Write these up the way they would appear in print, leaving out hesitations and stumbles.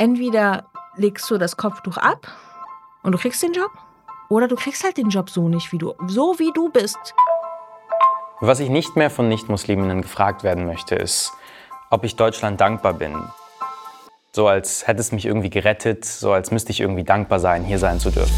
entweder legst du das Kopftuch ab und du kriegst den Job oder du kriegst halt den Job so nicht, wie du bist. Was ich nicht mehr von Nicht-Musliminnen gefragt werden möchte, ist, ob ich Deutschland dankbar bin. So als hätte es mich irgendwie gerettet, so als müsste ich irgendwie dankbar sein, hier sein zu dürfen.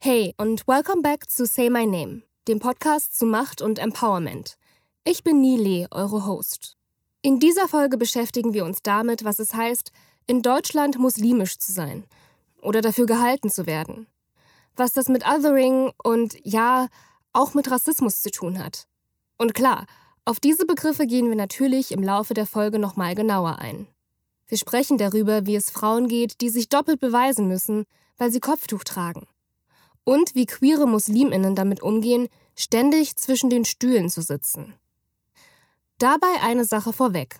Hey und welcome back zu Say My Name, dem Podcast zu Macht und Empowerment. Ich bin Nili, eure Host. In dieser Folge beschäftigen wir uns damit, was es heißt, in Deutschland muslimisch zu sein oder dafür gehalten zu werden. Was das mit Othering und ja, auch mit Rassismus zu tun hat. Und klar, auf diese Begriffe gehen wir natürlich im Laufe der Folge nochmal genauer ein. Wir sprechen darüber, wie es Frauen geht, die sich doppelt beweisen müssen, weil sie Kopftuch tragen. Und wie queere MuslimInnen damit umgehen, ständig zwischen den Stühlen zu sitzen. Dabei eine Sache vorweg.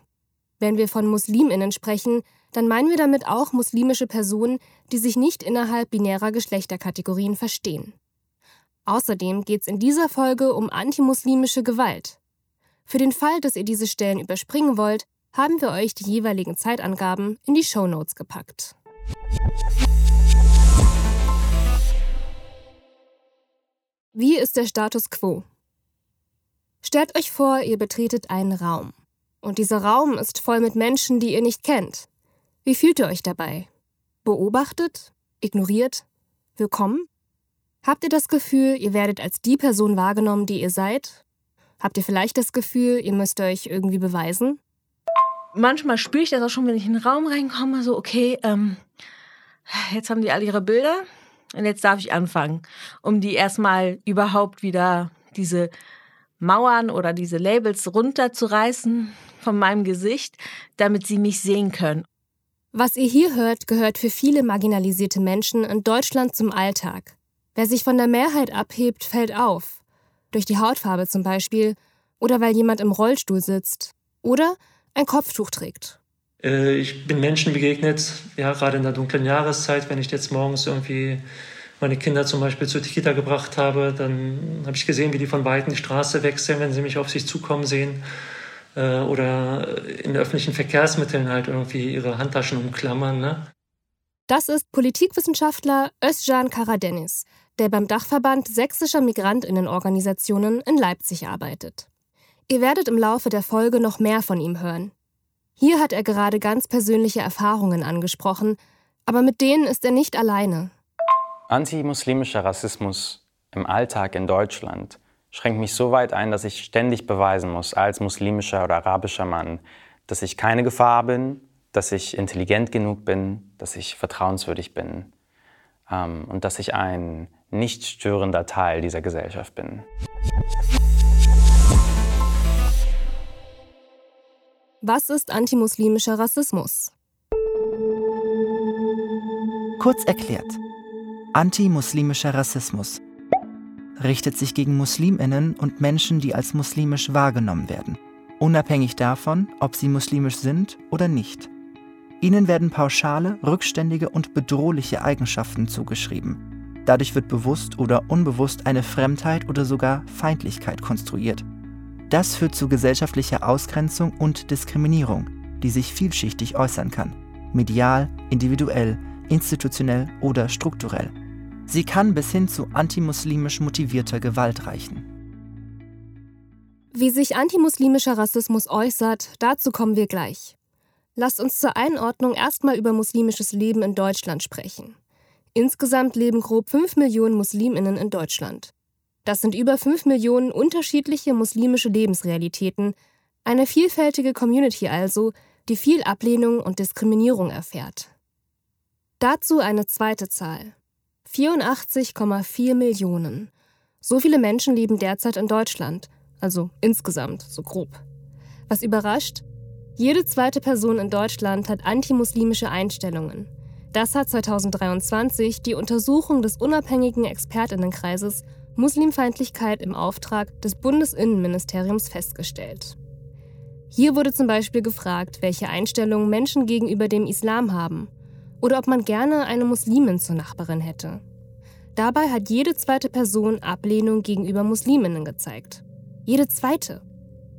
Wenn wir von MuslimInnen sprechen, dann meinen wir damit auch muslimische Personen, die sich nicht innerhalb binärer Geschlechterkategorien verstehen. Außerdem geht es in dieser Folge um antimuslimische Gewalt. Für den Fall, dass ihr diese Stellen überspringen wollt, haben wir euch die jeweiligen Zeitangaben in die Shownotes gepackt. Wie ist der Status quo? Stellt euch vor, ihr betretet einen Raum. Und dieser Raum ist voll mit Menschen, die ihr nicht kennt. Wie fühlt ihr euch dabei? Beobachtet? Ignoriert? Willkommen? Habt ihr das Gefühl, ihr werdet als die Person wahrgenommen, die ihr seid? Habt ihr vielleicht das Gefühl, ihr müsst euch irgendwie beweisen? Manchmal spüre ich das auch schon, wenn ich in den Raum reinkomme, so okay, jetzt haben die alle ihre Bilder und jetzt darf ich anfangen, um die erstmal überhaupt wieder diese Mauern oder diese Labels runterzureißen von meinem Gesicht, damit sie mich sehen können. Was ihr hier hört, gehört für viele marginalisierte Menschen in Deutschland zum Alltag. Wer sich von der Mehrheit abhebt, fällt auf. Durch die Hautfarbe zum Beispiel oder weil jemand im Rollstuhl sitzt oder ein Kopftuch trägt. Ich bin Menschen begegnet, ja, gerade in der dunklen Jahreszeit, wenn ich jetzt morgens irgendwie meine Kinder zum Beispiel zur Kita gebracht habe, dann habe ich gesehen, wie die von Weitem die Straße wechseln, wenn sie mich auf sich zukommen sehen. Oder in öffentlichen Verkehrsmitteln halt irgendwie ihre Handtaschen umklammern. Ne? Das ist Politikwissenschaftler Özcan Karadeniz, der beim Dachverband Sächsischer Migrantinnenorganisationen in Leipzig arbeitet. Ihr werdet im Laufe der Folge noch mehr von ihm hören. Hier hat er gerade ganz persönliche Erfahrungen angesprochen, aber mit denen ist er nicht alleine. Antimuslimischer Rassismus im Alltag in Deutschland schränkt mich so weit ein, dass ich ständig beweisen muss, als muslimischer oder arabischer Mann, dass ich keine Gefahr bin, dass ich intelligent genug bin, dass ich vertrauenswürdig bin und dass ich ein nicht störender Teil dieser Gesellschaft bin. Was ist antimuslimischer Rassismus? Kurz erklärt. Antimuslimischer Rassismus richtet sich gegen MuslimInnen und Menschen, die als muslimisch wahrgenommen werden, unabhängig davon, ob sie muslimisch sind oder nicht. Ihnen werden pauschale, rückständige und bedrohliche Eigenschaften zugeschrieben. Dadurch wird bewusst oder unbewusst eine Fremdheit oder sogar Feindlichkeit konstruiert. Das führt zu gesellschaftlicher Ausgrenzung und Diskriminierung, die sich vielschichtig äußern kann: medial, individuell, institutionell oder strukturell. Sie kann bis hin zu antimuslimisch motivierter Gewalt reichen. Wie sich antimuslimischer Rassismus äußert, dazu kommen wir gleich. Lasst uns zur Einordnung erstmal über muslimisches Leben in Deutschland sprechen. Insgesamt leben grob 5 Millionen MuslimInnen in Deutschland. Das sind über 5 Millionen unterschiedliche muslimische Lebensrealitäten, eine vielfältige Community also, die viel Ablehnung und Diskriminierung erfährt. Dazu eine zweite Zahl. 84,4 Millionen. So viele Menschen leben derzeit in Deutschland, also insgesamt, so grob. Was überrascht? Jede zweite Person in Deutschland hat antimuslimische Einstellungen. Das hat 2023 die Untersuchung des unabhängigen Expertinnenkreises Muslimfeindlichkeit im Auftrag des Bundesinnenministeriums festgestellt. Hier wurde zum Beispiel gefragt, welche Einstellungen Menschen gegenüber dem Islam haben oder ob man gerne eine Muslimin zur Nachbarin hätte. Dabei hat jede zweite Person Ablehnung gegenüber Musliminnen gezeigt. Jede zweite.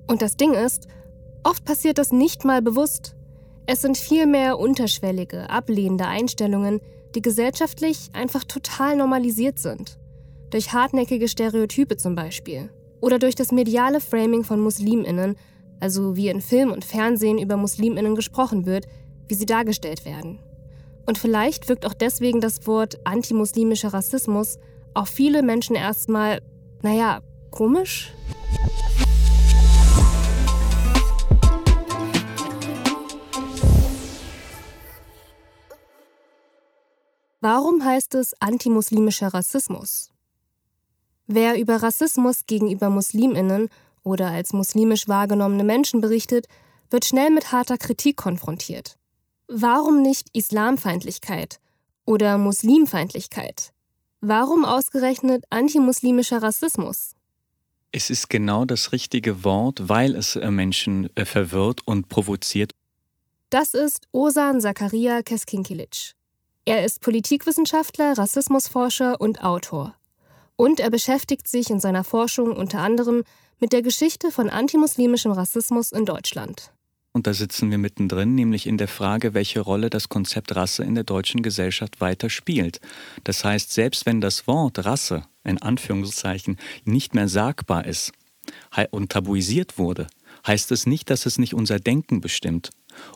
Und das Ding ist, oft passiert das nicht mal bewusst. Es sind vielmehr unterschwellige, ablehnende Einstellungen, die gesellschaftlich einfach total normalisiert sind. Durch hartnäckige Stereotype zum Beispiel. Oder durch das mediale Framing von MuslimInnen, also wie in Film und Fernsehen über MuslimInnen gesprochen wird, wie sie dargestellt werden. Und vielleicht wirkt auch deswegen das Wort antimuslimischer Rassismus auf viele Menschen erstmal, naja, komisch? Warum heißt es antimuslimischer Rassismus? Wer über Rassismus gegenüber MuslimInnen oder als muslimisch wahrgenommene Menschen berichtet, wird schnell mit harter Kritik konfrontiert. Warum nicht Islamfeindlichkeit oder Muslimfeindlichkeit? Warum ausgerechnet antimuslimischer Rassismus? Es ist genau das richtige Wort, weil es Menschen verwirrt und provoziert. Das ist Ozan Zakaria Keskinkılıç. Er ist Politikwissenschaftler, Rassismusforscher und Autor. Und er beschäftigt sich in seiner Forschung unter anderem mit der Geschichte von antimuslimischem Rassismus in Deutschland. Und da sitzen wir mittendrin, nämlich in der Frage, welche Rolle das Konzept Rasse in der deutschen Gesellschaft weiter spielt. Das heißt, selbst wenn das Wort Rasse, in Anführungszeichen, nicht mehr sagbar ist und tabuisiert wurde, heißt es nicht, dass es nicht unser Denken bestimmt.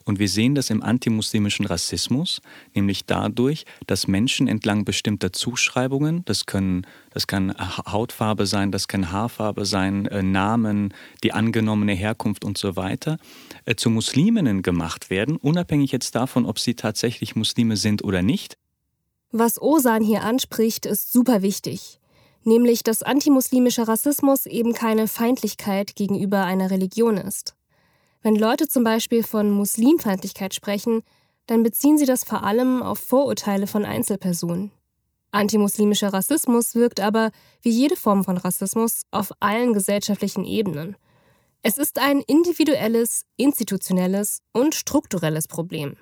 Und wir sehen das im antimuslimischen Rassismus, nämlich dadurch, dass Menschen entlang bestimmter Zuschreibungen, das kann Hautfarbe sein, das kann Haarfarbe sein, Namen, die angenommene Herkunft und so weiter, zu Musliminnen gemacht werden, unabhängig jetzt davon, ob sie tatsächlich Muslime sind oder nicht. Was Ozan hier anspricht, ist super wichtig. Nämlich, dass antimuslimischer Rassismus eben keine Feindlichkeit gegenüber einer Religion ist. Wenn Leute zum Beispiel von Muslimfeindlichkeit sprechen, dann beziehen sie das vor allem auf Vorurteile von Einzelpersonen. Antimuslimischer Rassismus wirkt aber, wie jede Form von Rassismus, auf allen gesellschaftlichen Ebenen. Es ist ein individuelles, institutionelles und strukturelles Problem.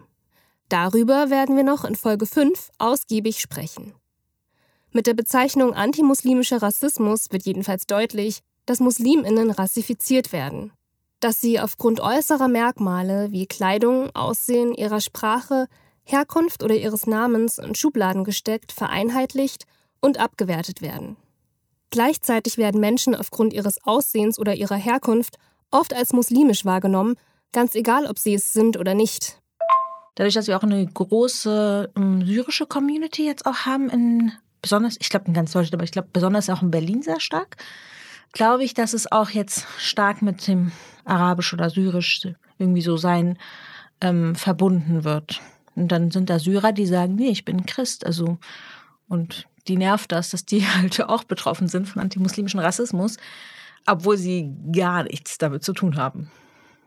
Darüber werden wir noch in Folge 5 ausgiebig sprechen. Mit der Bezeichnung antimuslimischer Rassismus wird jedenfalls deutlich, dass MuslimInnen rassifiziert werden. Dass sie aufgrund äußerer Merkmale wie Kleidung, Aussehen, ihrer Sprache, Herkunft oder ihres Namens in Schubladen gesteckt, vereinheitlicht und abgewertet werden. Gleichzeitig werden Menschen aufgrund ihres Aussehens oder ihrer Herkunft oft als muslimisch wahrgenommen, ganz egal, ob sie es sind oder nicht. Dadurch, dass wir auch eine große syrische Community jetzt auch haben, besonders auch in Berlin sehr stark, glaube ich, dass es auch jetzt stark mit dem Arabisch oder Syrisch irgendwie so sein verbunden wird. Und dann sind da Syrer, die sagen, nee, ich bin Christ. Also, und die nervt das, dass die halt auch betroffen sind von antimuslimischem Rassismus, obwohl sie gar nichts damit zu tun haben.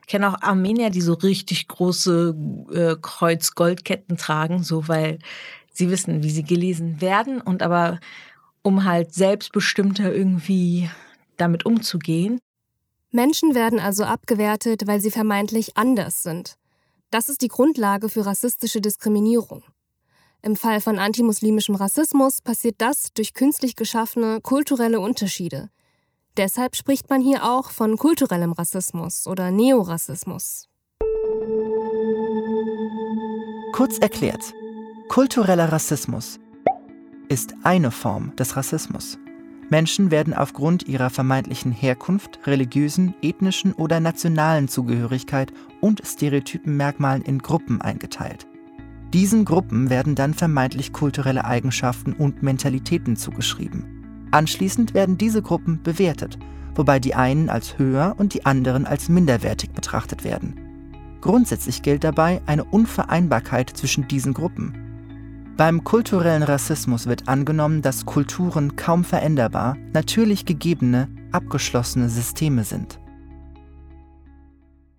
Ich kenne auch Armenier, die so richtig große Kreuz-Goldketten tragen, so, weil sie wissen, wie sie gelesen werden. Und aber um halt selbstbestimmter irgendwie damit umzugehen. Menschen werden also abgewertet, weil sie vermeintlich anders sind. Das ist die Grundlage für rassistische Diskriminierung. Im Fall von antimuslimischem Rassismus passiert das durch künstlich geschaffene kulturelle Unterschiede. Deshalb spricht man hier auch von kulturellem Rassismus oder Neorassismus. Kurz erklärt: Kultureller Rassismus ist eine Form des Rassismus. Menschen werden aufgrund ihrer vermeintlichen Herkunft, religiösen, ethnischen oder nationalen Zugehörigkeit und stereotypen Merkmalen in Gruppen eingeteilt. Diesen Gruppen werden dann vermeintlich kulturelle Eigenschaften und Mentalitäten zugeschrieben. Anschließend werden diese Gruppen bewertet, wobei die einen als höher und die anderen als minderwertig betrachtet werden. Grundsätzlich gilt dabei eine Unvereinbarkeit zwischen diesen Gruppen. Beim kulturellen Rassismus wird angenommen, dass Kulturen kaum veränderbar, natürlich gegebene, abgeschlossene Systeme sind.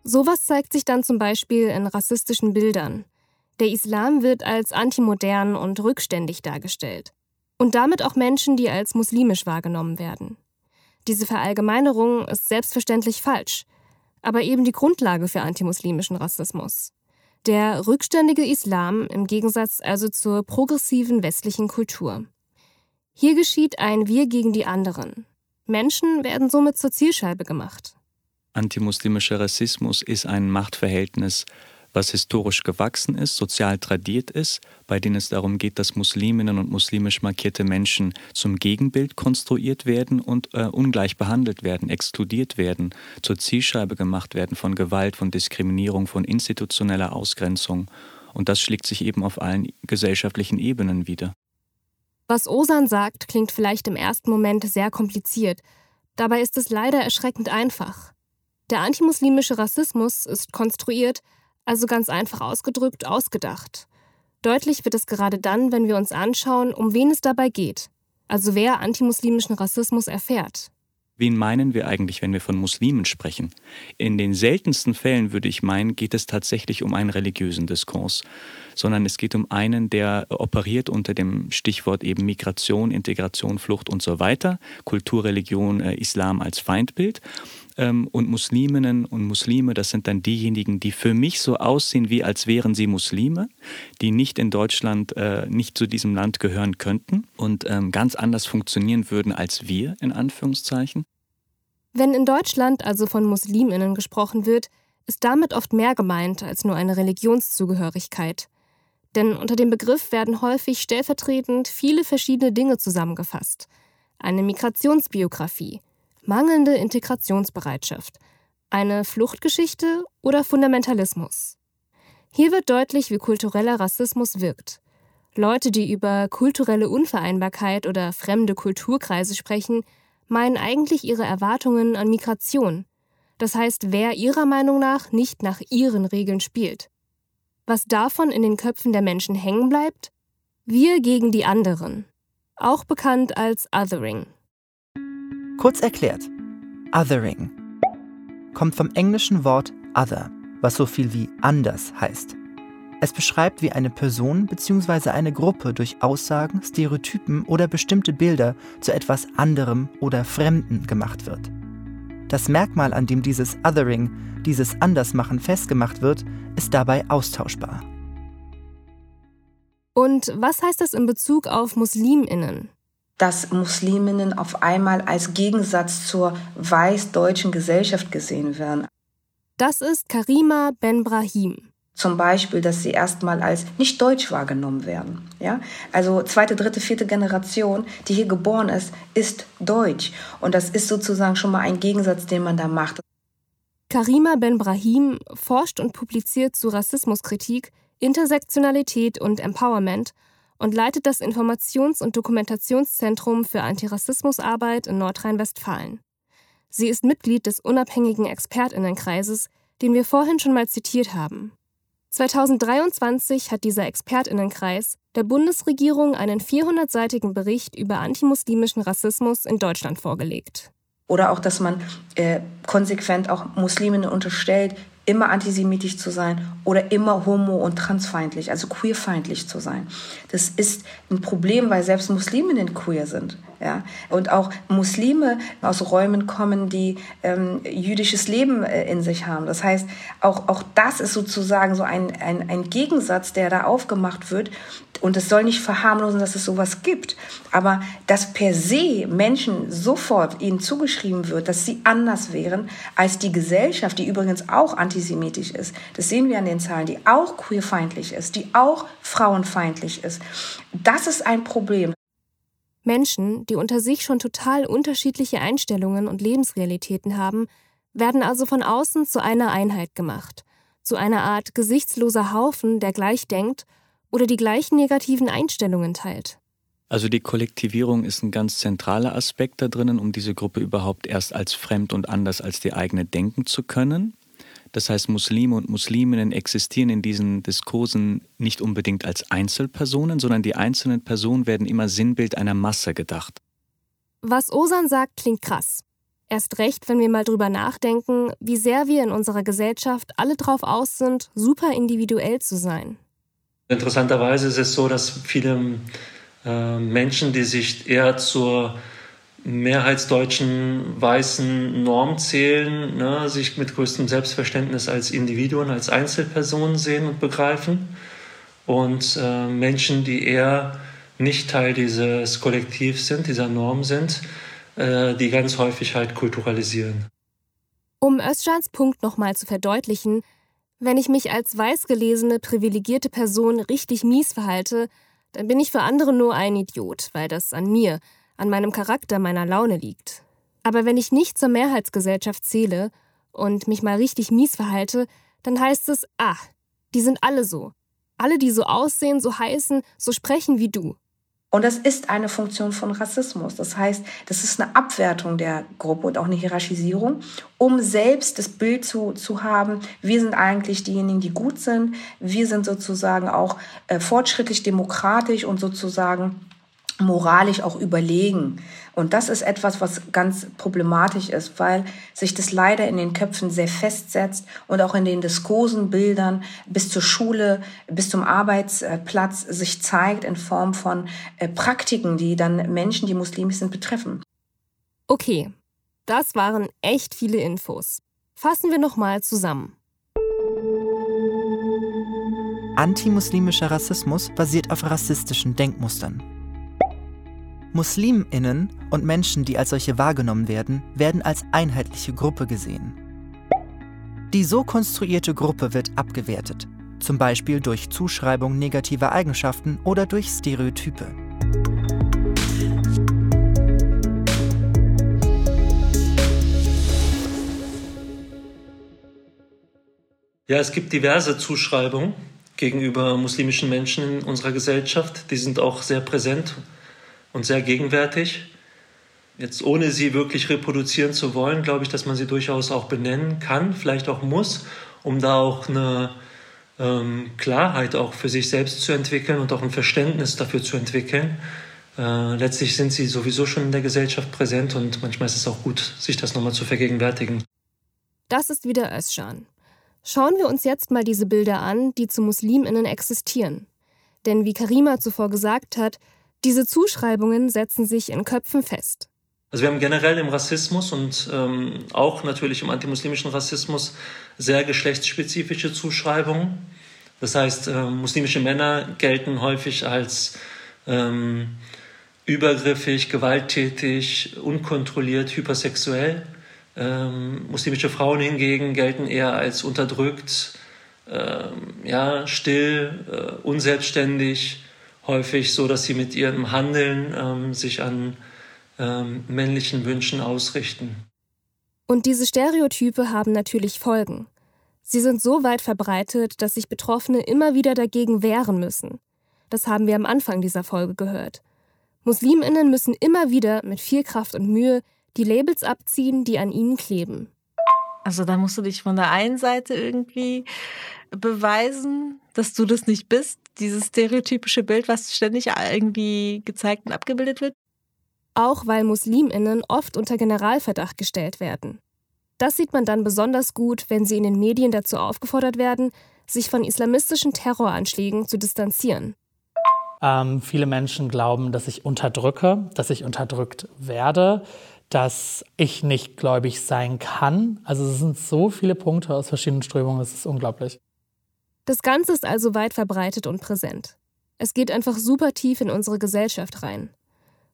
Sowas zeigt sich dann zum Beispiel in rassistischen Bildern. Der Islam wird als antimodern und rückständig dargestellt. Und damit auch Menschen, die als muslimisch wahrgenommen werden. Diese Verallgemeinerung ist selbstverständlich falsch, aber eben die Grundlage für antimuslimischen Rassismus. Der rückständige Islam im Gegensatz also zur progressiven westlichen Kultur. Hier geschieht ein Wir gegen die anderen. Menschen werden somit zur Zielscheibe gemacht. Antimuslimischer Rassismus ist ein Machtverhältnis, was historisch gewachsen ist, sozial tradiert ist, bei denen es darum geht, dass Musliminnen und muslimisch markierte Menschen zum Gegenbild konstruiert werden und ungleich behandelt werden, exkludiert werden, zur Zielscheibe gemacht werden von Gewalt, von Diskriminierung, von institutioneller Ausgrenzung. Und das schlägt sich eben auf allen gesellschaftlichen Ebenen wider. Was Ozan sagt, klingt vielleicht im ersten Moment sehr kompliziert. Dabei ist es leider erschreckend einfach. Der antimuslimische Rassismus ist konstruiert, also ganz einfach ausgedrückt, ausgedacht. Deutlich wird es gerade dann, wenn wir uns anschauen, um wen es dabei geht. Also wer antimuslimischen Rassismus erfährt. Wen meinen wir eigentlich, wenn wir von Muslimen sprechen? In den seltensten Fällen, würde ich meinen, geht es tatsächlich um einen religiösen Diskurs, sondern es geht um einen, der operiert unter dem Stichwort eben Migration, Integration, Flucht und so weiter, Kultur, Religion, Islam als Feindbild. Und Musliminnen und Muslime, das sind dann diejenigen, die für mich so aussehen, wie als wären sie Muslime, die nicht in Deutschland, nicht zu diesem Land gehören könnten und ganz anders funktionieren würden als wir, in Anführungszeichen. Wenn in Deutschland also von Musliminnen gesprochen wird, ist damit oft mehr gemeint als nur eine Religionszugehörigkeit. Denn unter dem Begriff werden häufig stellvertretend viele verschiedene Dinge zusammengefasst. Eine Migrationsbiografie, mangelnde Integrationsbereitschaft, eine Fluchtgeschichte oder Fundamentalismus. Hier wird deutlich, wie kultureller Rassismus wirkt. Leute, die über kulturelle Unvereinbarkeit oder fremde Kulturkreise sprechen, meinen eigentlich ihre Erwartungen an Migration. Das heißt, wer ihrer Meinung nach nicht nach ihren Regeln spielt. Was davon in den Köpfen der Menschen hängen bleibt? Wir gegen die anderen. Auch bekannt als Othering. Kurz erklärt, Othering kommt vom englischen Wort Other, was so viel wie anders heißt. Es beschreibt, wie eine Person bzw. eine Gruppe durch Aussagen, Stereotypen oder bestimmte Bilder zu etwas anderem oder Fremden gemacht wird. Das Merkmal, an dem dieses Othering, dieses Andersmachen festgemacht wird, ist dabei austauschbar. Und was heißt das in Bezug auf MuslimInnen? Dass Musliminnen auf einmal als Gegensatz zur weißdeutschen Gesellschaft gesehen werden. Das ist Karima Ben Brahim. Zum Beispiel, dass sie erstmal als nicht deutsch wahrgenommen werden. Ja? Also 2., 3., 4. Generation, die hier geboren ist, ist deutsch. Und das ist sozusagen schon mal ein Gegensatz, den man da macht. Karima Ben Brahim forscht und publiziert zu Rassismuskritik, Intersektionalität und Empowerment und leitet das Informations- und Dokumentationszentrum für Antirassmusarbeit in Nordrhein-Westfalen. Sie ist Mitglied des unabhängigen ExpertInnenkreises, den wir vorhin schon mal zitiert haben. 2023 hat dieser ExpertInnenkreis der Bundesregierung einen 400-seitigen Bericht über antimuslimischen Rassismus in Deutschland vorgelegt. Oder auch, dass man konsequent auch Musliminnen unterstellt, immer antisemitisch zu sein oder immer homo- und transfeindlich, also queerfeindlich zu sein. Das ist ein Problem, weil selbst Musliminnen queer sind. Ja? Und auch Muslime aus Räumen kommen, die jüdisches Leben in sich haben. Das heißt, auch das ist sozusagen so ein Gegensatz, der da aufgemacht wird. Und es soll nicht verharmlosen, dass es sowas gibt. Aber dass per se Menschen sofort ihnen zugeschrieben wird, dass sie anders wären als die Gesellschaft, die übrigens auch antisemitisch ist. Das sehen wir an den Zahlen, die auch queerfeindlich ist, die auch frauenfeindlich ist. Das ist ein Problem. Menschen, die unter sich schon total unterschiedliche Einstellungen und Lebensrealitäten haben, werden also von außen zu einer Einheit gemacht. Zu einer Art gesichtsloser Haufen, der gleich denkt oder die gleichen negativen Einstellungen teilt. Also die Kollektivierung ist ein ganz zentraler Aspekt da drinnen, um diese Gruppe überhaupt erst als fremd und anders als die eigene denken zu können. Das heißt, Muslime und Musliminnen existieren in diesen Diskursen nicht unbedingt als Einzelpersonen, sondern die einzelnen Personen werden immer Sinnbild einer Masse gedacht. Was Ozan sagt, klingt krass. Erst recht, wenn wir mal drüber nachdenken, wie sehr wir in unserer Gesellschaft alle drauf aus sind, super individuell zu sein. Interessanterweise ist es so, dass viele Menschen, die sich eher zur mehrheitsdeutschen weißen Norm zählen, ne, sich mit größtem Selbstverständnis als Individuen, als Einzelpersonen sehen und begreifen. Und Menschen, die eher nicht Teil dieses Kollektivs sind, dieser Norm sind, die ganz häufig halt kulturalisieren. Um Özcans Punkt nochmal zu verdeutlichen: Wenn ich mich als weißgelesene, privilegierte Person richtig mies verhalte, dann bin ich für andere nur ein Idiot, weil das an mir, an meinem Charakter, meiner Laune liegt. Aber wenn ich nicht zur Mehrheitsgesellschaft zähle und mich mal richtig mies verhalte, dann heißt es, die sind alle so. Alle, die so aussehen, so heißen, so sprechen wie du. Und das ist eine Funktion von Rassismus. Das heißt, das ist eine Abwertung der Gruppe und auch eine Hierarchisierung, um selbst das Bild zu haben, wir sind eigentlich diejenigen, die gut sind. Wir sind sozusagen auch fortschrittlich, demokratisch und sozusagen moralisch auch überlegen. Und das ist etwas, was ganz problematisch ist, weil sich das leider in den Köpfen sehr festsetzt und auch in den Diskursen, Bildern bis zur Schule, bis zum Arbeitsplatz sich zeigt in Form von Praktiken, die dann Menschen, die muslimisch sind, betreffen. Okay, das waren echt viele Infos. Fassen wir nochmal zusammen. Antimuslimischer Rassismus basiert auf rassistischen Denkmustern. MuslimInnen und Menschen, die als solche wahrgenommen werden, werden als einheitliche Gruppe gesehen. Die so konstruierte Gruppe wird abgewertet, zum Beispiel durch Zuschreibung negativer Eigenschaften oder durch Stereotype. Ja, es gibt diverse Zuschreibungen gegenüber muslimischen Menschen in unserer Gesellschaft. Die sind auch sehr präsent und sehr gegenwärtig. Jetzt ohne sie wirklich reproduzieren zu wollen, glaube ich, dass man sie durchaus auch benennen kann, vielleicht auch muss, um da auch eine Klarheit auch für sich selbst zu entwickeln und auch ein Verständnis dafür zu entwickeln. Letztlich sind sie sowieso schon in der Gesellschaft präsent und manchmal ist es auch gut, sich das nochmal zu vergegenwärtigen. Das ist wieder Özcan. Schauen wir uns jetzt mal diese Bilder an, die zu MuslimInnen existieren. Denn wie Karima zuvor gesagt hat, diese Zuschreibungen setzen sich in Köpfen fest. Also wir haben generell im Rassismus und auch natürlich im antimuslimischen Rassismus sehr geschlechtsspezifische Zuschreibungen. Das heißt, muslimische Männer gelten häufig als übergriffig, gewalttätig, unkontrolliert, hypersexuell. Muslimische Frauen hingegen gelten eher als unterdrückt, still, unselbstständig. Häufig so, dass sie mit ihrem Handeln sich an männlichen Wünschen ausrichten. Und diese Stereotype haben natürlich Folgen. Sie sind so weit verbreitet, dass sich Betroffene immer wieder dagegen wehren müssen. Das haben wir am Anfang dieser Folge gehört. MuslimInnen müssen immer wieder mit viel Kraft und Mühe die Labels abziehen, die an ihnen kleben. Also da musst du dich von der einen Seite irgendwie beweisen, dass du das nicht bist, dieses stereotypische Bild, was ständig irgendwie gezeigt und abgebildet wird. Auch weil MuslimInnen oft unter Generalverdacht gestellt werden. Das sieht man dann besonders gut, wenn sie in den Medien dazu aufgefordert werden, sich von islamistischen Terroranschlägen zu distanzieren. Viele Menschen glauben, dass ich unterdrücke, dass ich unterdrückt werde, dass ich nicht gläubig sein kann. Also es sind so viele Punkte aus verschiedenen Strömungen, es ist unglaublich. Das Ganze ist also weit verbreitet und präsent. Es geht einfach super tief in unsere Gesellschaft rein.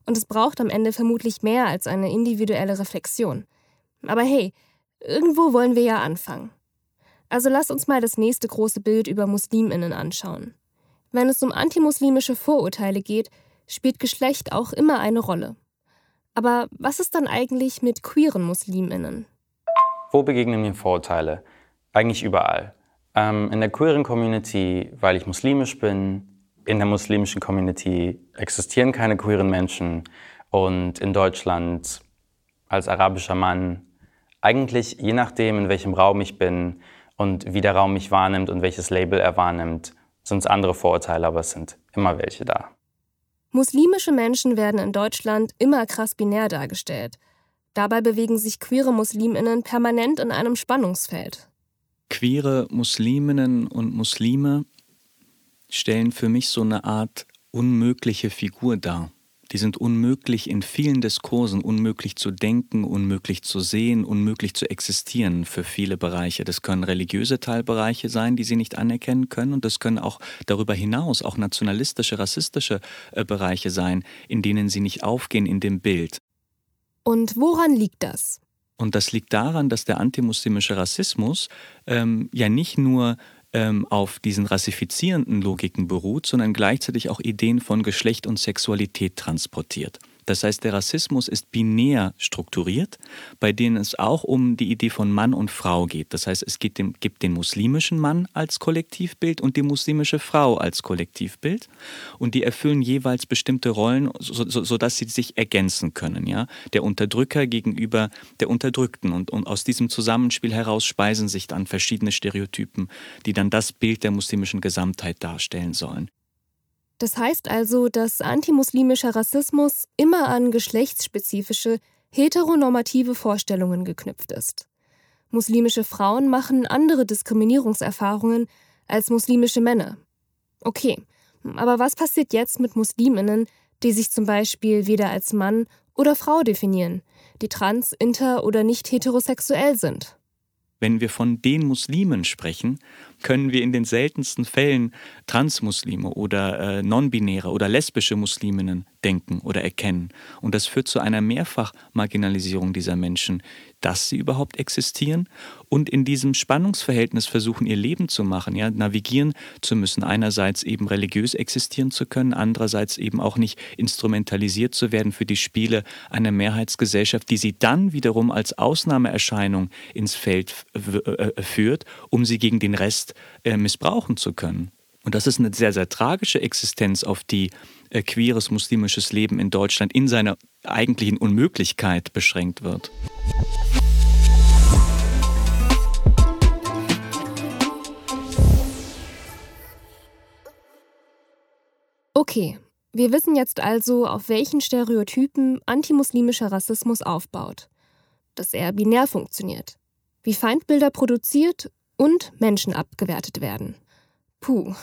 Und es braucht am Ende vermutlich mehr als eine individuelle Reflexion. Aber hey, irgendwo wollen wir ja anfangen. Also lass uns mal das nächste große Bild über MuslimInnen anschauen. Wenn es um antimuslimische Vorurteile geht, spielt Geschlecht auch immer eine Rolle. Aber was ist dann eigentlich mit queeren MuslimInnen? Wo begegnen mir Vorurteile? Eigentlich überall. In der queeren Community, weil ich muslimisch bin. In der muslimischen Community existieren keine queeren Menschen. Und in Deutschland als arabischer Mann. Eigentlich je nachdem, in welchem Raum ich bin und wie der Raum mich wahrnimmt und welches Label er wahrnimmt, sind es andere Vorurteile, aber es sind immer welche da. Muslimische Menschen werden in Deutschland immer krass binär dargestellt. Dabei bewegen sich queere MuslimInnen permanent in einem Spannungsfeld. Queere Musliminnen und Muslime stellen für mich so eine Art unmögliche Figur dar, die sind unmöglich in vielen Diskursen, unmöglich zu denken, unmöglich zu sehen, unmöglich zu existieren für viele Bereiche. Das können religiöse Teilbereiche sein, die sie nicht anerkennen können, und das können auch darüber hinaus auch nationalistische, rassistische Bereiche sein, in denen sie nicht aufgehen in dem Bild. Und woran liegt das? Und das liegt daran, dass der antimuslimische Rassismus ja nicht nur auf diesen rassifizierenden Logiken beruht, sondern gleichzeitig auch Ideen von Geschlecht und Sexualität transportiert. Das heißt, der Rassismus ist binär strukturiert, bei denen es auch um die Idee von Mann und Frau geht. Das heißt, es gibt den muslimischen Mann als Kollektivbild und die muslimische Frau als Kollektivbild. Und die erfüllen jeweils bestimmte Rollen, sodass sie sich ergänzen können. Ja? Der Unterdrücker gegenüber der Unterdrückten. Und aus diesem Zusammenspiel heraus speisen sich dann verschiedene Stereotypen, die dann das Bild der muslimischen Gesamtheit darstellen sollen. Das heißt also, dass antimuslimischer Rassismus immer an geschlechtsspezifische, heteronormative Vorstellungen geknüpft ist. Muslimische Frauen machen andere Diskriminierungserfahrungen als muslimische Männer. Okay, aber was passiert jetzt mit Musliminnen, die sich zum Beispiel weder als Mann oder Frau definieren, die trans-, inter- oder nicht heterosexuell sind? Wenn wir von den Muslimen sprechen, können wir in den seltensten Fällen Transmuslime oder nonbinäre oder lesbische Musliminnen denken oder erkennen. Und das führt zu einer Mehrfachmarginalisierung dieser Menschen, dass sie überhaupt existieren und in diesem Spannungsverhältnis versuchen, ihr Leben zu machen, ja, navigieren zu müssen. Einerseits eben religiös existieren zu können, andererseits eben auch nicht instrumentalisiert zu werden für die Spiele einer Mehrheitsgesellschaft, die sie dann wiederum als Ausnahmeerscheinung ins Feld führt, um sie gegen den Rest missbrauchen zu können. Und das ist eine sehr, sehr tragische Existenz, auf die queeres muslimisches Leben in Deutschland in seiner eigentlichen Unmöglichkeit beschränkt wird. Okay, wir wissen jetzt also, auf welchen Stereotypen antimuslimischer Rassismus aufbaut. Dass er binär funktioniert, wie Feindbilder produziert und Menschen abgewertet werden. Puh.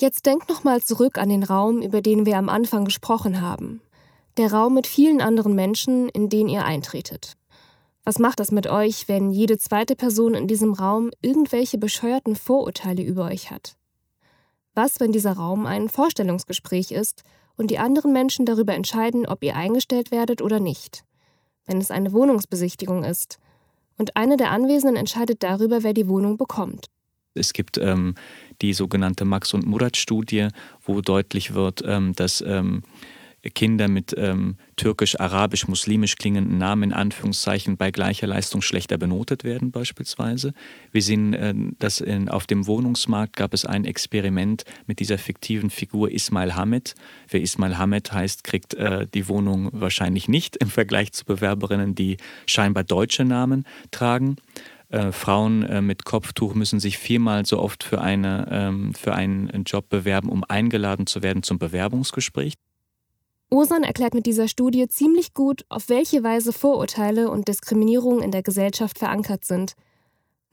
Jetzt denk nochmal zurück an den Raum, über den wir am Anfang gesprochen haben. Der Raum mit vielen anderen Menschen, in den ihr eintretet. Was macht das mit euch, wenn jede zweite Person in diesem Raum irgendwelche bescheuerten Vorurteile über euch hat? Was, wenn dieser Raum ein Vorstellungsgespräch ist und die anderen Menschen darüber entscheiden, ob ihr eingestellt werdet oder nicht? Wenn es eine Wohnungsbesichtigung ist und einer der Anwesenden entscheidet darüber, wer die Wohnung bekommt? Es gibt die sogenannte Max- und Murat-Studie, wo deutlich wird, dass Kinder mit türkisch, arabisch, muslimisch klingenden Namen in Anführungszeichen bei gleicher Leistung schlechter benotet werden beispielsweise. Wir sehen, dass auf dem Wohnungsmarkt gab es ein Experiment mit dieser fiktiven Figur Ismail Hamid. Wer Ismail Hamid heißt, kriegt die Wohnung wahrscheinlich nicht im Vergleich zu Bewerberinnen, die scheinbar deutsche Namen tragen. Frauen mit Kopftuch müssen sich viermal so oft für einen Job bewerben, um eingeladen zu werden zum Bewerbungsgespräch. Ozan erklärt mit dieser Studie ziemlich gut, auf welche Weise Vorurteile und Diskriminierung in der Gesellschaft verankert sind.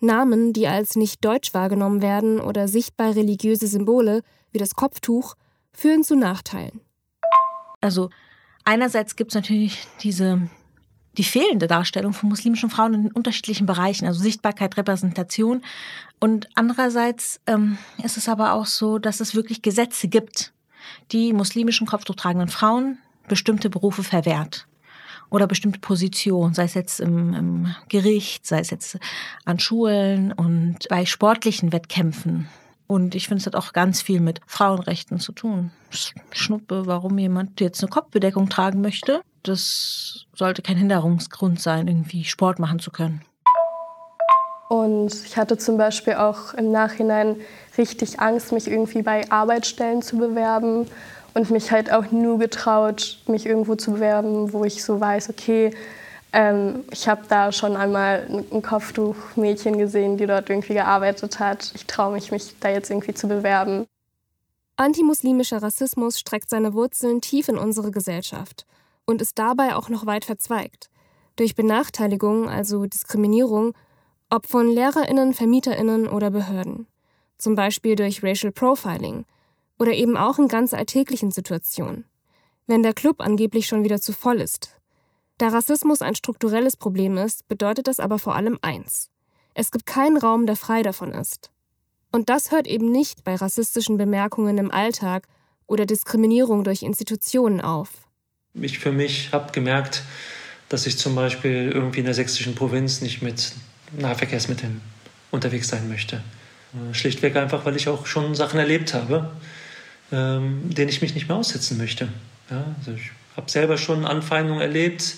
Namen, die als nicht deutsch wahrgenommen werden, oder sichtbar religiöse Symbole, wie das Kopftuch, führen zu Nachteilen. Also einerseits gibt es natürlich die fehlende Darstellung von muslimischen Frauen in unterschiedlichen Bereichen, also Sichtbarkeit, Repräsentation. Und andererseits ist es aber auch so, dass es wirklich Gesetze gibt, die muslimischen kopftuchtragenden Frauen bestimmte Berufe verwehrt oder bestimmte Positionen, sei es jetzt im Gericht, sei es jetzt an Schulen und bei sportlichen Wettkämpfen. Und ich finde, es hat auch ganz viel mit Frauenrechten zu tun. Schnuppe, warum jemand jetzt eine Kopfbedeckung tragen möchte, das sollte kein Hinderungsgrund sein, irgendwie Sport machen zu können. Und ich hatte zum Beispiel auch im Nachhinein richtig Angst, mich irgendwie bei Arbeitsstellen zu bewerben und mich halt auch nur getraut, mich irgendwo zu bewerben, wo ich so weiß, okay, ich habe da schon einmal ein Kopftuchmädchen gesehen, die dort irgendwie gearbeitet hat. Ich traue mich da jetzt irgendwie zu bewerben. Antimuslimischer Rassismus streckt seine Wurzeln tief in unsere Gesellschaft und ist dabei auch noch weit verzweigt. Durch Benachteiligung, also Diskriminierung, ob von LehrerInnen, VermieterInnen oder Behörden. Zum Beispiel durch Racial Profiling oder eben auch in ganz alltäglichen Situationen. wenn der Club angeblich schon wieder zu voll ist. Da Rassismus ein strukturelles Problem ist, bedeutet das aber vor allem eins: Es gibt keinen Raum, der frei davon ist. Und das hört eben nicht bei rassistischen Bemerkungen im Alltag oder Diskriminierung durch Institutionen auf. Ich für mich habe gemerkt, dass ich zum Beispiel irgendwie in der sächsischen Provinz nicht mit Nahverkehrsmitteln unterwegs sein möchte. Schlichtweg einfach, weil ich auch schon Sachen erlebt habe, denen ich mich nicht mehr aussetzen möchte. Ja, also ich habe selber schon Anfeindungen erlebt.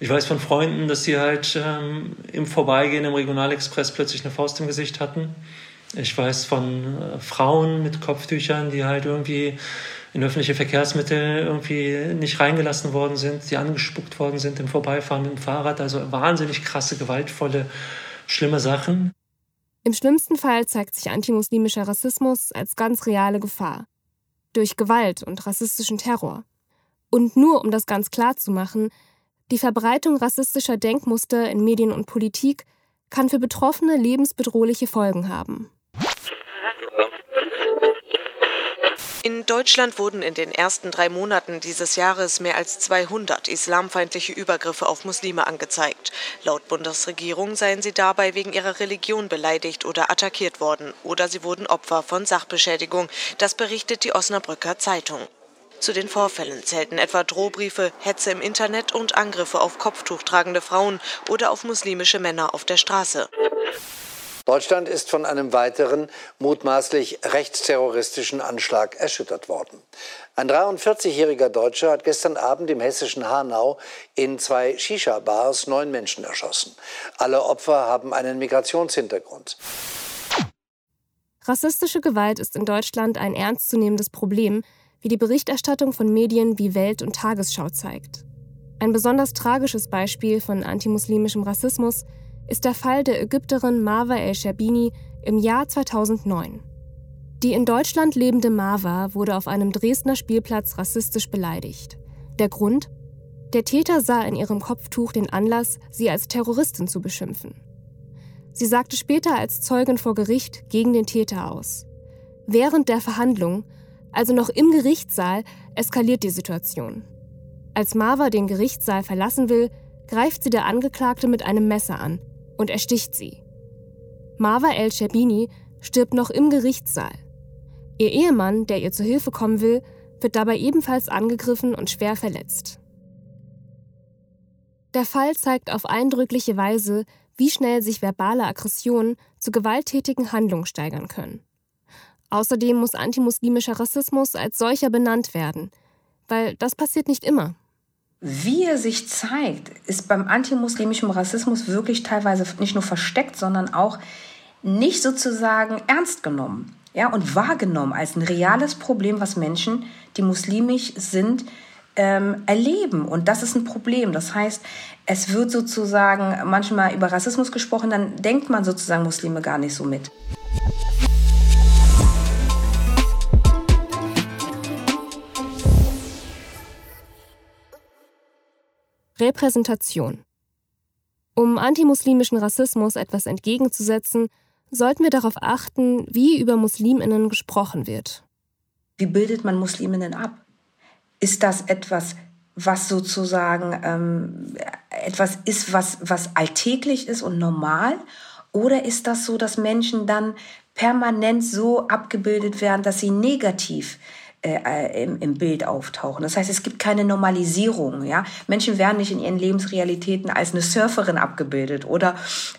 Ich weiß von Freunden, dass sie halt im Vorbeigehen im Regionalexpress plötzlich eine Faust im Gesicht hatten. Ich weiß von Frauen mit Kopftüchern, die halt irgendwie in öffentliche Verkehrsmittel irgendwie nicht reingelassen worden sind, die angespuckt worden sind im Vorbeifahren mit dem Fahrrad. Also wahnsinnig krasse, gewaltvolle, schlimme Sachen. Im schlimmsten Fall zeigt sich antimuslimischer Rassismus als ganz reale Gefahr. Durch Gewalt und rassistischen Terror. Und nur um das ganz klar zu machen: Die Verbreitung rassistischer Denkmuster in Medien und Politik kann für Betroffene lebensbedrohliche Folgen haben. In Deutschland wurden in den ersten 3 Monaten dieses Jahres mehr als 200 islamfeindliche Übergriffe auf Muslime angezeigt. Laut Bundesregierung seien sie dabei wegen ihrer Religion beleidigt oder attackiert worden. Oder sie wurden Opfer von Sachbeschädigung. Das berichtet die Osnabrücker Zeitung. Zu den Vorfällen zählten etwa Drohbriefe, Hetze im Internet und Angriffe auf kopftuchtragende Frauen oder auf muslimische Männer auf der Straße. Deutschland ist von einem weiteren, mutmaßlich rechtsterroristischen Anschlag erschüttert worden. Ein 43-jähriger Deutscher hat gestern Abend im hessischen Hanau in 2 Shisha-Bars 9 Menschen erschossen. Alle Opfer haben einen Migrationshintergrund. Rassistische Gewalt ist in Deutschland ein ernstzunehmendes Problem, wie die Berichterstattung von Medien wie Welt und Tagesschau zeigt. Ein besonders tragisches Beispiel von antimuslimischem Rassismus ist der Fall der Ägypterin Marwa El-Sherbini im Jahr 2009. Die in Deutschland lebende Marwa wurde auf einem Dresdner Spielplatz rassistisch beleidigt. Der Grund? Der Täter sah in ihrem Kopftuch den Anlass, sie als Terroristin zu beschimpfen. Sie sagte später als Zeugin vor Gericht gegen den Täter aus. Während der Verhandlung, also noch im Gerichtssaal, eskaliert die Situation. Als Marwa den Gerichtssaal verlassen will, greift sie der Angeklagte mit einem Messer an und ersticht sie. Marwa El-Sherbini stirbt noch im Gerichtssaal. Ihr Ehemann, der ihr zu Hilfe kommen will, wird dabei ebenfalls angegriffen und schwer verletzt. Der Fall zeigt auf eindrückliche Weise, wie schnell sich verbale Aggressionen zu gewalttätigen Handlungen steigern können. Außerdem muss antimuslimischer Rassismus als solcher benannt werden, weil das passiert nicht immer. Wie er sich zeigt, ist beim antimuslimischen Rassismus wirklich teilweise nicht nur versteckt, sondern auch nicht sozusagen ernst genommen, ja, und wahrgenommen als ein reales Problem, was Menschen, die muslimisch sind, erleben. Und das ist ein Problem. Das heißt, es wird sozusagen manchmal über Rassismus gesprochen, dann denkt man sozusagen Muslime gar nicht so mit. Repräsentation. Um antimuslimischen Rassismus etwas entgegenzusetzen, sollten wir darauf achten, wie über MuslimInnen gesprochen wird. Wie bildet man MuslimInnen ab? Ist das etwas, was sozusagen etwas ist, was alltäglich ist und normal? Oder ist das so, dass Menschen dann permanent so abgebildet werden, dass sie negativ im Bild auftauchen? Das heißt, es gibt keine Normalisierung. Ja? Menschen werden nicht in ihren Lebensrealitäten als eine Surferin abgebildet oder,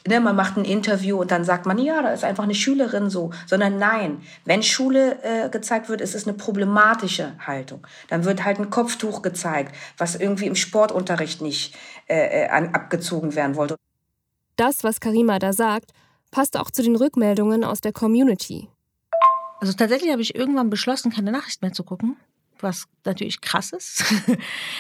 ne, man macht ein Interview und dann sagt man, ja, da ist einfach eine Schülerin so, sondern nein, wenn Schule gezeigt wird, ist es eine problematische Haltung. Dann wird halt ein Kopftuch gezeigt, was irgendwie im Sportunterricht nicht abgezogen werden wollte. Das, was Karima da sagt, passt auch zu den Rückmeldungen aus der Community. Also tatsächlich habe ich irgendwann beschlossen, keine Nachricht mehr zu gucken, was natürlich krass ist,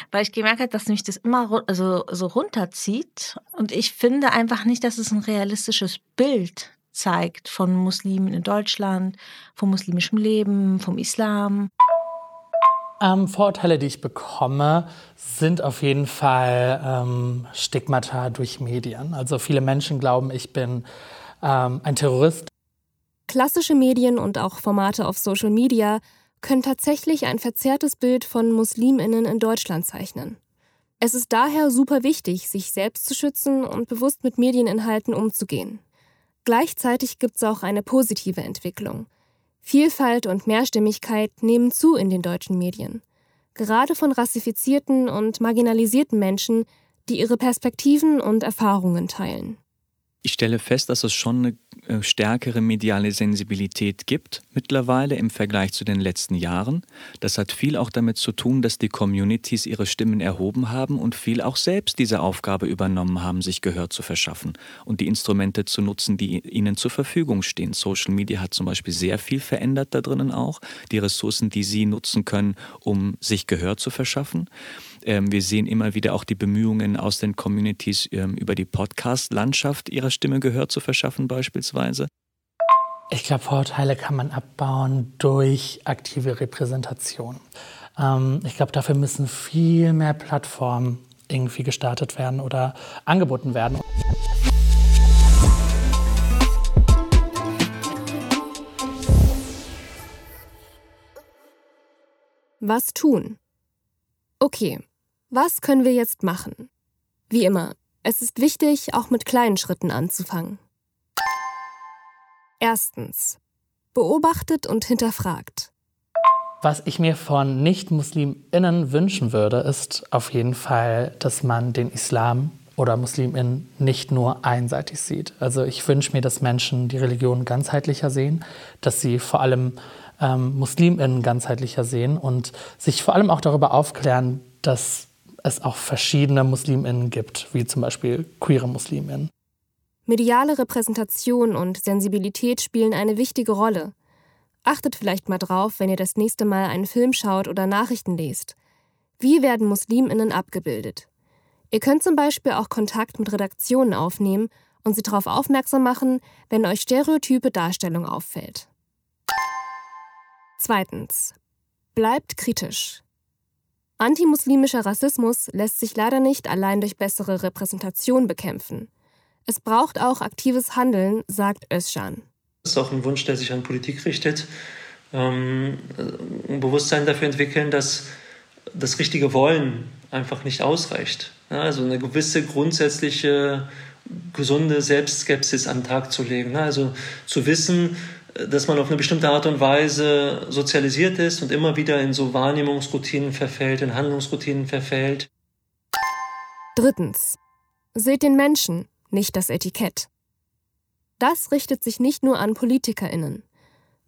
weil ich gemerkt habe, dass mich das immer so runterzieht. Und ich finde einfach nicht, dass es ein realistisches Bild zeigt von Muslimen in Deutschland, von muslimischem Leben, vom Islam. Vorurteile, die ich bekomme, sind auf jeden Fall Stigmata durch Medien. Also viele Menschen glauben, ich bin ein Terrorist. Klassische Medien und auch Formate auf Social Media können tatsächlich ein verzerrtes Bild von MuslimInnen in Deutschland zeichnen. Es ist daher super wichtig, sich selbst zu schützen und bewusst mit Medieninhalten umzugehen. Gleichzeitig gibt es auch eine positive Entwicklung. Vielfalt und Mehrstimmigkeit nehmen zu in den deutschen Medien. Gerade von rassifizierten und marginalisierten Menschen, die ihre Perspektiven und Erfahrungen teilen. Ich stelle fest, dass es schon eine stärkere mediale Sensibilität gibt mittlerweile im Vergleich zu den letzten Jahren. Das hat viel auch damit zu tun, dass die Communities ihre Stimmen erhoben haben und viel auch selbst diese Aufgabe übernommen haben, sich Gehör zu verschaffen und die Instrumente zu nutzen, die ihnen zur Verfügung stehen. Social Media hat zum Beispiel sehr viel verändert da drinnen auch, die Ressourcen, die sie nutzen können, um sich Gehör zu verschaffen. Wir sehen immer wieder auch die Bemühungen aus den Communities, über die Podcast-Landschaft ihrer Stimme Gehör zu verschaffen beispielsweise. Ich glaube, Vorurteile kann man abbauen durch aktive Repräsentation. Ich glaube, dafür müssen viel mehr Plattformen irgendwie gestartet werden oder angeboten werden. Was tun? Okay, was können wir jetzt machen? Wie immer, es ist wichtig, auch mit kleinen Schritten anzufangen. 1. Beobachtet und hinterfragt. Was ich mir von Nicht-MuslimInnen wünschen würde, ist auf jeden Fall, dass man den Islam oder MuslimInnen nicht nur einseitig sieht. Also ich wünsche mir, dass Menschen die Religion ganzheitlicher sehen, dass sie vor allem MuslimInnen ganzheitlicher sehen und sich vor allem auch darüber aufklären, dass es auch verschiedene MuslimInnen gibt, wie zum Beispiel queere MuslimInnen. Mediale Repräsentation und Sensibilität spielen eine wichtige Rolle. Achtet vielleicht mal drauf, wenn ihr das nächste Mal einen Film schaut oder Nachrichten lest. Wie werden MuslimInnen abgebildet? Ihr könnt zum Beispiel auch Kontakt mit Redaktionen aufnehmen und sie darauf aufmerksam machen, wenn euch stereotype Darstellung auffällt. 2. Bleibt kritisch. Antimuslimischer Rassismus lässt sich leider nicht allein durch bessere Repräsentation bekämpfen. Es braucht auch aktives Handeln, sagt Özcan. Das ist auch ein Wunsch, der sich an Politik richtet. Ein Bewusstsein dafür entwickeln, dass das richtige Wollen einfach nicht ausreicht. Also eine gewisse grundsätzliche, gesunde Selbstskepsis an den Tag zu legen. Also zu wissen, dass man auf eine bestimmte Art und Weise sozialisiert ist und immer wieder in so Wahrnehmungsroutinen verfällt, in Handlungsroutinen verfällt. 3. Seht den Menschen, nicht das Etikett. Das richtet sich nicht nur an PolitikerInnen.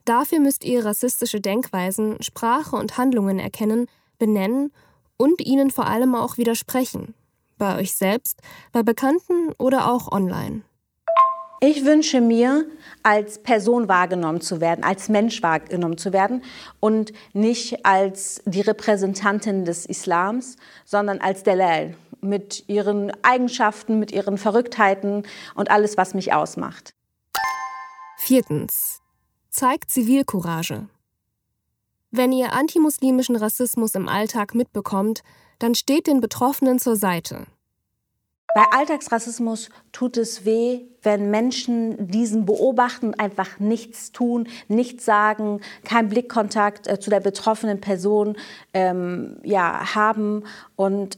Dafür müsst ihr rassistische Denkweisen, Sprache und Handlungen erkennen, benennen und ihnen vor allem auch widersprechen. Bei euch selbst, bei Bekannten oder auch online. Ich wünsche mir, als Person wahrgenommen zu werden, als Mensch wahrgenommen zu werden und nicht als die Repräsentantin des Islams, sondern als Dalal mit ihren Eigenschaften, mit ihren Verrücktheiten und alles, was mich ausmacht. 4. Zeigt Zivilcourage. Wenn ihr antimuslimischen Rassismus im Alltag mitbekommt, dann steht den Betroffenen zur Seite. Bei Alltagsrassismus tut es weh, wenn Menschen diesen beobachten und einfach nichts tun, nichts sagen, keinen Blickkontakt zu der betroffenen Person haben und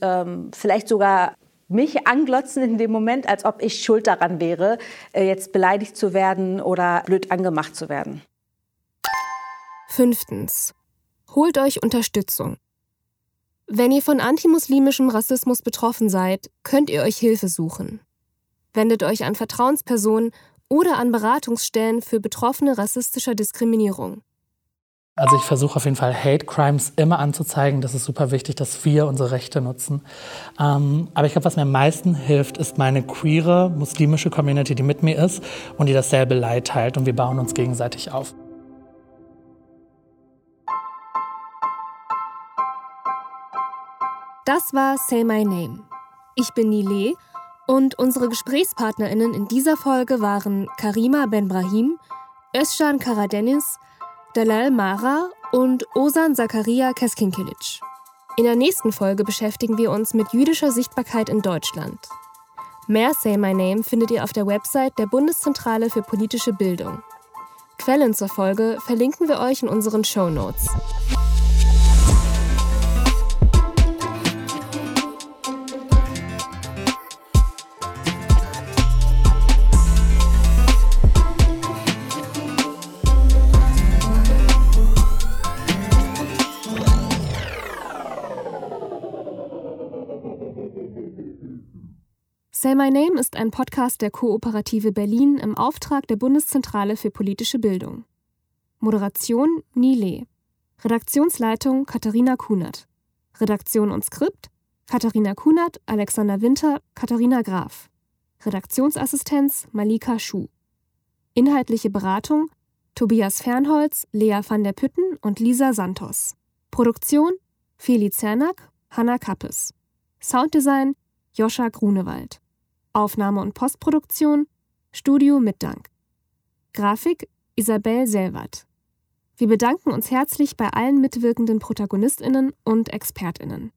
vielleicht sogar mich anglotzen in dem Moment, als ob ich schuld daran wäre, jetzt beleidigt zu werden oder blöd angemacht zu werden. 5. Holt euch Unterstützung. Wenn ihr von antimuslimischem Rassismus betroffen seid, könnt ihr euch Hilfe suchen. Wendet euch an Vertrauenspersonen oder an Beratungsstellen für Betroffene rassistischer Diskriminierung. Also ich versuche auf jeden Fall Hate Crimes immer anzuzeigen. Das ist super wichtig, dass wir unsere Rechte nutzen. Aber ich glaube, was mir am meisten hilft, ist meine queere muslimische Community, die mit mir ist und die dasselbe Leid teilt. Und wir bauen uns gegenseitig auf. Das war Say My Name. Ich bin Nile und unsere GesprächspartnerInnen in dieser Folge waren Karima Ben Brahim, Özcan Karadeniz, Dalal Mara und Ozan Zakaria Keskinkılıç. In der nächsten Folge beschäftigen wir uns mit jüdischer Sichtbarkeit in Deutschland. Mehr Say My Name findet ihr auf der Website der Bundeszentrale für politische Bildung. Quellen zur Folge verlinken wir euch in unseren Shownotes. Say My Name ist ein Podcast der Kooperative Berlin im Auftrag der Bundeszentrale für politische Bildung. Moderation Nile. Redaktionsleitung Katharina Kunert. Redaktion und Skript Katharina Kunert, Alexander Winter, Katharina Graf. Redaktionsassistenz Malika Schuh. Inhaltliche Beratung Tobias Fernholz, Lea van der Pütten und Lisa Santos. Produktion Feli Zernak, Hanna Kappes. Sounddesign Joscha Grunewald. Aufnahme und Postproduktion Studio Mitdank. Grafik Isabel Selwert. Wir bedanken uns herzlich bei allen mitwirkenden ProtagonistInnen und ExpertInnen.